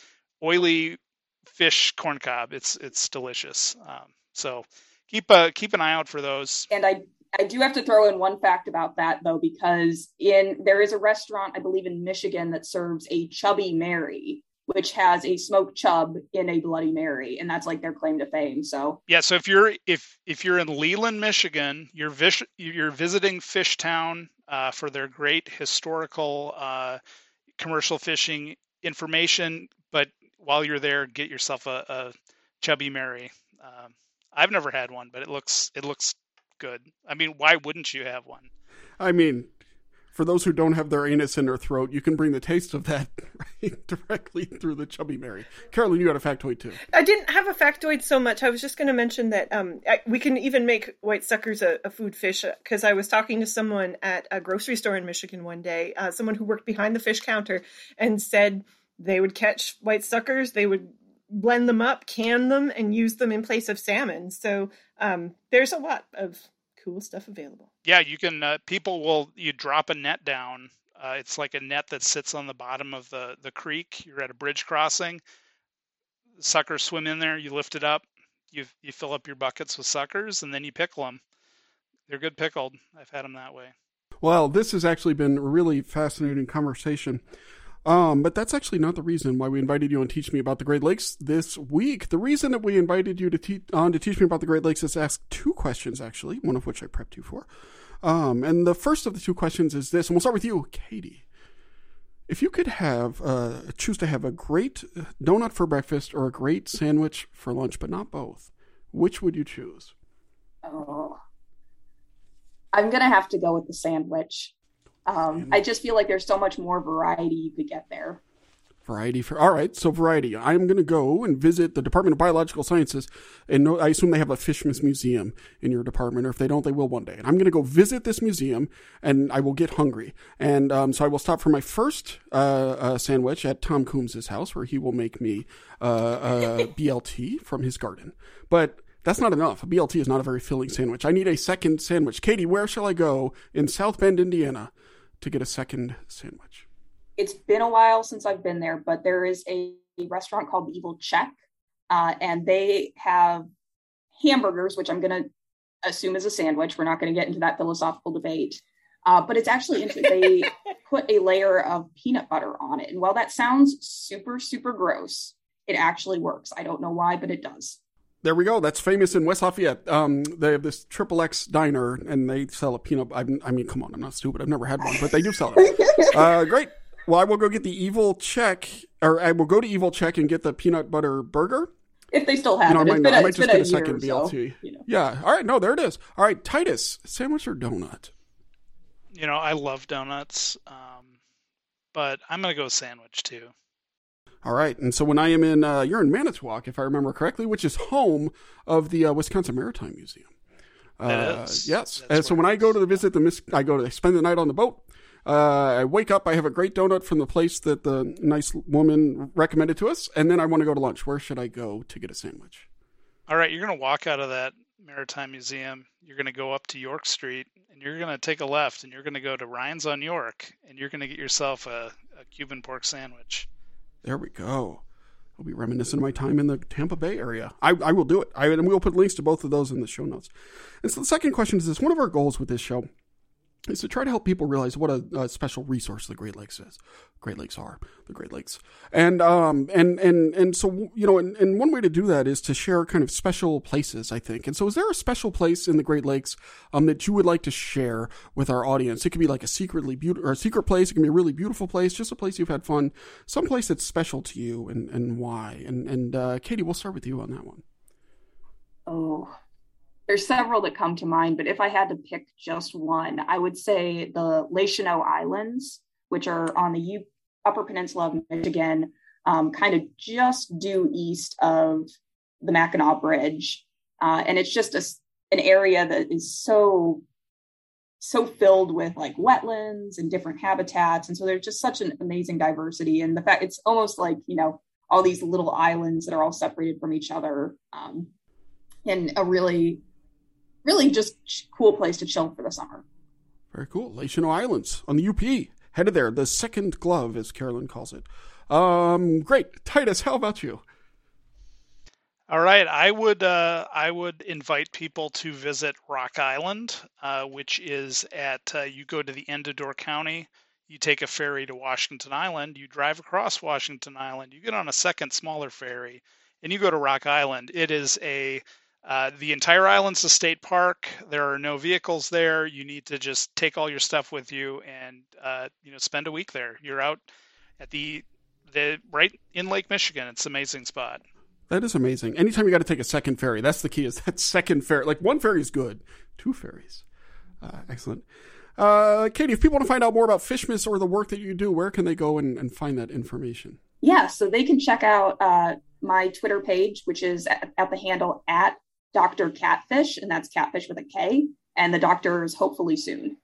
oily fish corn cob. It's it's delicious. Um, so keep a, keep an eye out for those. And I I do have to throw in one fact about that though, because in there is a restaurant I believe in Michigan that serves a Chubby Mary, which has a smoked chub in a Bloody Mary, and that's like their claim to fame. So yeah, so if you're if if you're in Leland, Michigan, you're vis- you're visiting Fish Town. Uh, for their great historical uh, commercial fishing information. But while you're there, get yourself a, a Chubby Mary. Um, I've never had one, but it looks it looks good. I mean, why wouldn't you have one? I mean, for those who don't have their anus in their throat, you can bring the taste of that right directly through the Chubby Mary. Carolyn, you had a factoid too. I didn't have a factoid so much. I was just going to mention that um, I, we can even make white suckers a, a food fish, because I was talking to someone at a grocery store in Michigan one day, uh, someone who worked behind the fish counter, and said they would catch white suckers. They would blend them up, can them, and use them in place of salmon. So um, there's a lot of cool stuff available. Yeah, you can, uh, people will, you drop a net down. Uh, it's like a net that sits on the bottom of the, the creek. You're at a bridge crossing. Suckers swim in there. You lift it up. You you fill up your buckets with suckers, and then you pickle them. They're good pickled. I've had them that way. Well, this has actually been a really fascinating conversation. Um, but that's actually not the reason why we invited you on Teach Me About the Great Lakes this week. The reason that we invited you to te- on to Teach Me About the Great Lakes is to ask two questions, actually, one of which I prepped you for. Um, and the first of the two questions is this, and we'll start with you, Katie. If you could have uh, choose to have a great donut for breakfast or a great sandwich for lunch, but not both, which would you choose? Oh, I'm going to have to go with the sandwich. Um, I just feel like there's so much more variety you could get there. Variety for all right. So variety. I'm going to go and visit the Department of Biological Sciences, and no, I assume they have a Fishmas museum in your department, or if they don't, they will one day. And I'm going to go visit this museum, and I will get hungry, and um, so I will stop for my first uh, uh, sandwich at Tom Coombs' house, where he will make me uh, uh, B L T from his garden. But that's not enough. A B L T is not a very filling sandwich. I need a second sandwich. Katie, where shall I go in South Bend, Indiana, to get a second sandwich? It's been a while since I've been there, but there is a restaurant called The Evil Czech, uh, and they have hamburgers, which I'm going to assume is a sandwich. We're not going to get into that philosophical debate, uh, but it's actually they put a layer of peanut butter on it. And while that sounds super, super gross, it actually works. I don't know why, but it does. There we go. That's famous in West Lafayette. Um, they have this triple X diner, and they sell a peanut. I mean, come on, I'm not stupid. I've never had one, but they do sell it. Uh, great. Well, I will go get the Evil Czech, or I will go to Evil Czech and get the peanut butter burger. If they still have you know, it. I might, been a, I might just get a, a second B L T. So, you know. Yeah. All right. No, there it is. All right. Titus, sandwich or donut? You know, I love donuts, um, but I'm going to go sandwich too. All right. And so when I am in, uh, you're in Manitowoc, if I remember correctly, which is home of the uh, Wisconsin Maritime Museum. Uh, yes. And so when I go to the visit, the mis- I go to I spend the night on the boat. Uh, I wake up, I have a great donut from the place that the nice woman recommended to us. And then I want to go to lunch. Where should I go to get a sandwich? All right. You're going to walk out of that Maritime Museum. You're going to go up to York Street and you're going to take a left and you're going to go to Ryan's on York and you're going to get yourself a, a Cuban pork sandwich. There we go. I'll be reminiscent of my time in the Tampa Bay area. I, I will do it. I And we'll put links to both of those in the show notes. And so the second question is this. One of our goals with this show is to try to help people realize what a, a special resource the Great Lakes is. Great Lakes are the Great Lakes. And um and and, and so, you know, and, and one way to do that is to share kind of special places, I think. And so is there a special place in the Great Lakes um that you would like to share with our audience? It could be like a secretly beautiful or a secret place. It can be a really beautiful place, just a place you've had fun, some place that's special to you and, and why. And, and uh, Katie, we'll start with you on that one. Oh, there's several that come to mind, but if I had to pick just one, I would say the Les Cheneaux Islands, which are on the U- Upper Peninsula of Michigan, um, kind of just due east of the Mackinac Bridge. Uh, and it's just a, an area that is so, so filled with like wetlands and different habitats. And so there's just such an amazing diversity. And the fact it's almost like, you know, all these little islands that are all separated from each other, um, and a really... really just cool place to chill for the summer. Very cool. Les Cheneaux Islands on the U P. Headed there. The second glove, as Carolyn calls it. Um, great. Titus, how about you? All right. I would uh, I would invite people to visit Rock Island, uh, which is at, uh, you go to the end of Door County, you take a ferry to Washington Island, you drive across Washington Island, you get on a second smaller ferry, and you go to Rock Island. It is a Uh, the entire island's a state park. There are no vehicles there. You need to just take all your stuff with you and, uh, you know, spend a week there. You're out at the, the right in Lake Michigan. It's an amazing spot. That is amazing. Anytime you got to take a second ferry, that's the key is that second ferry. Like one ferry is good. Two ferries. Uh, excellent. Uh, Katie, if people want to find out more about Fishmas or the work that you do, where can they go and, and find that information? Yeah, so they can check out uh, my Twitter page, which is at, at the handle at Doctor Catfish, and that's Catfish with a K, and the doctor is hopefully soon.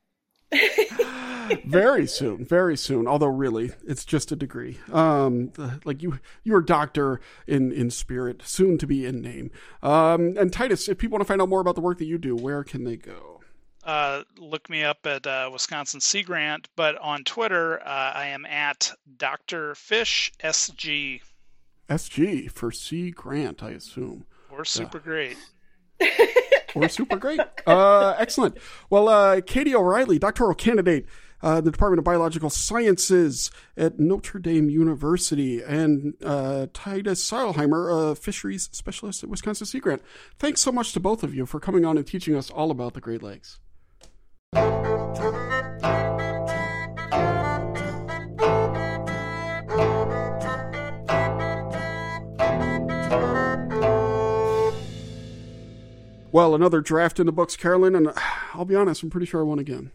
Very soon, very soon. Although really, it's just a degree. Um, like you, you're a doctor in, in spirit, soon to be in name. Um, and Titus, if people want to find out more about the work that you do, where can they go? Uh, look me up at uh, Wisconsin Sea Grant, but on Twitter, uh, I am at Doctor Fish S G. S G for Sea Grant, I assume. Or super yeah. great. Or super great. Uh, excellent. Well, uh, Katie O'Reilly, doctoral candidate uh, in the Department of Biological Sciences at Notre Dame University, and uh, Titus Seilheimer, uh, fisheries specialist at Wisconsin Sea Grant. Thanks so much to both of you for coming on and teaching us all about the Great Lakes. Well, another draft in the books, Carolyn, and I'll be honest, I'm pretty sure I won again.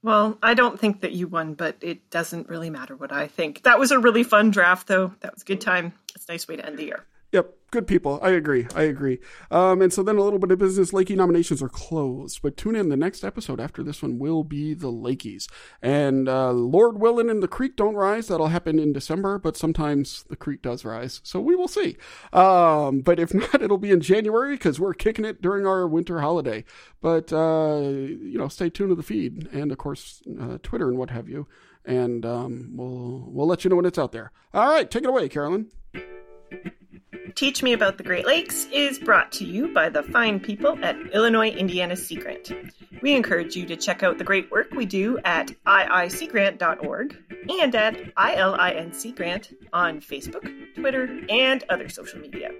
Well, I don't think that you won, but it doesn't really matter what I think. That was a really fun draft, though. That was a good time. It's a nice way to end the year. Yep. Good people. I agree. I agree. Um, and so then a little bit of business. Lakey nominations are closed, but tune in. The next episode after this one will be the Lakeys. And uh, Lord willing, and the creek don't rise. That'll happen in December, but sometimes the creek does rise. So we will see. Um, but if not, it'll be in January because we're kicking it during our winter holiday. But, uh, you know, stay tuned to the feed and, of course, uh, Twitter and what have you. And um, we'll, we'll let you know when it's out there. All right. Take it away, Carolyn. Teach Me About the Great Lakes is brought to you by the fine people at Illinois Indiana Sea Grant. We encourage you to check out the great work we do at i i sea grant dot org and at I L I N C Grant on Facebook, Twitter, and other social media.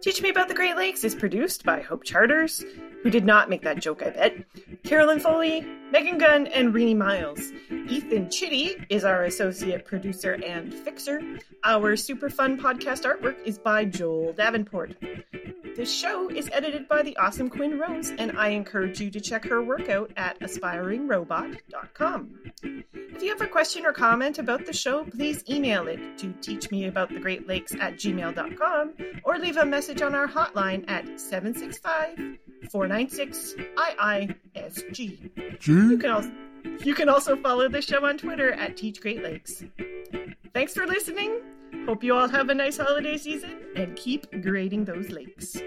Teach Me About the Great Lakes is produced by Hope Charters, who did not make that joke, I bet, Carolyn Foley, Megan Gunn, and Renee Miles. Ethan Chitty is our associate producer and fixer. Our super fun podcast artwork is by Joel Davenport. The show is edited by the awesome Quinn Rose, and I encourage you to check her work out at aspiring robot dot com. If you have have a question or comment about the show, please email it to teach me about the great lakes at gmail dot com or leave a message on our hotline at seven six five, four nine six, I I S G. You can also, you can also follow the show on Twitter at Teach Great Lakes. Thanks for listening. Hope you all have a nice holiday season and keep grading those lakes.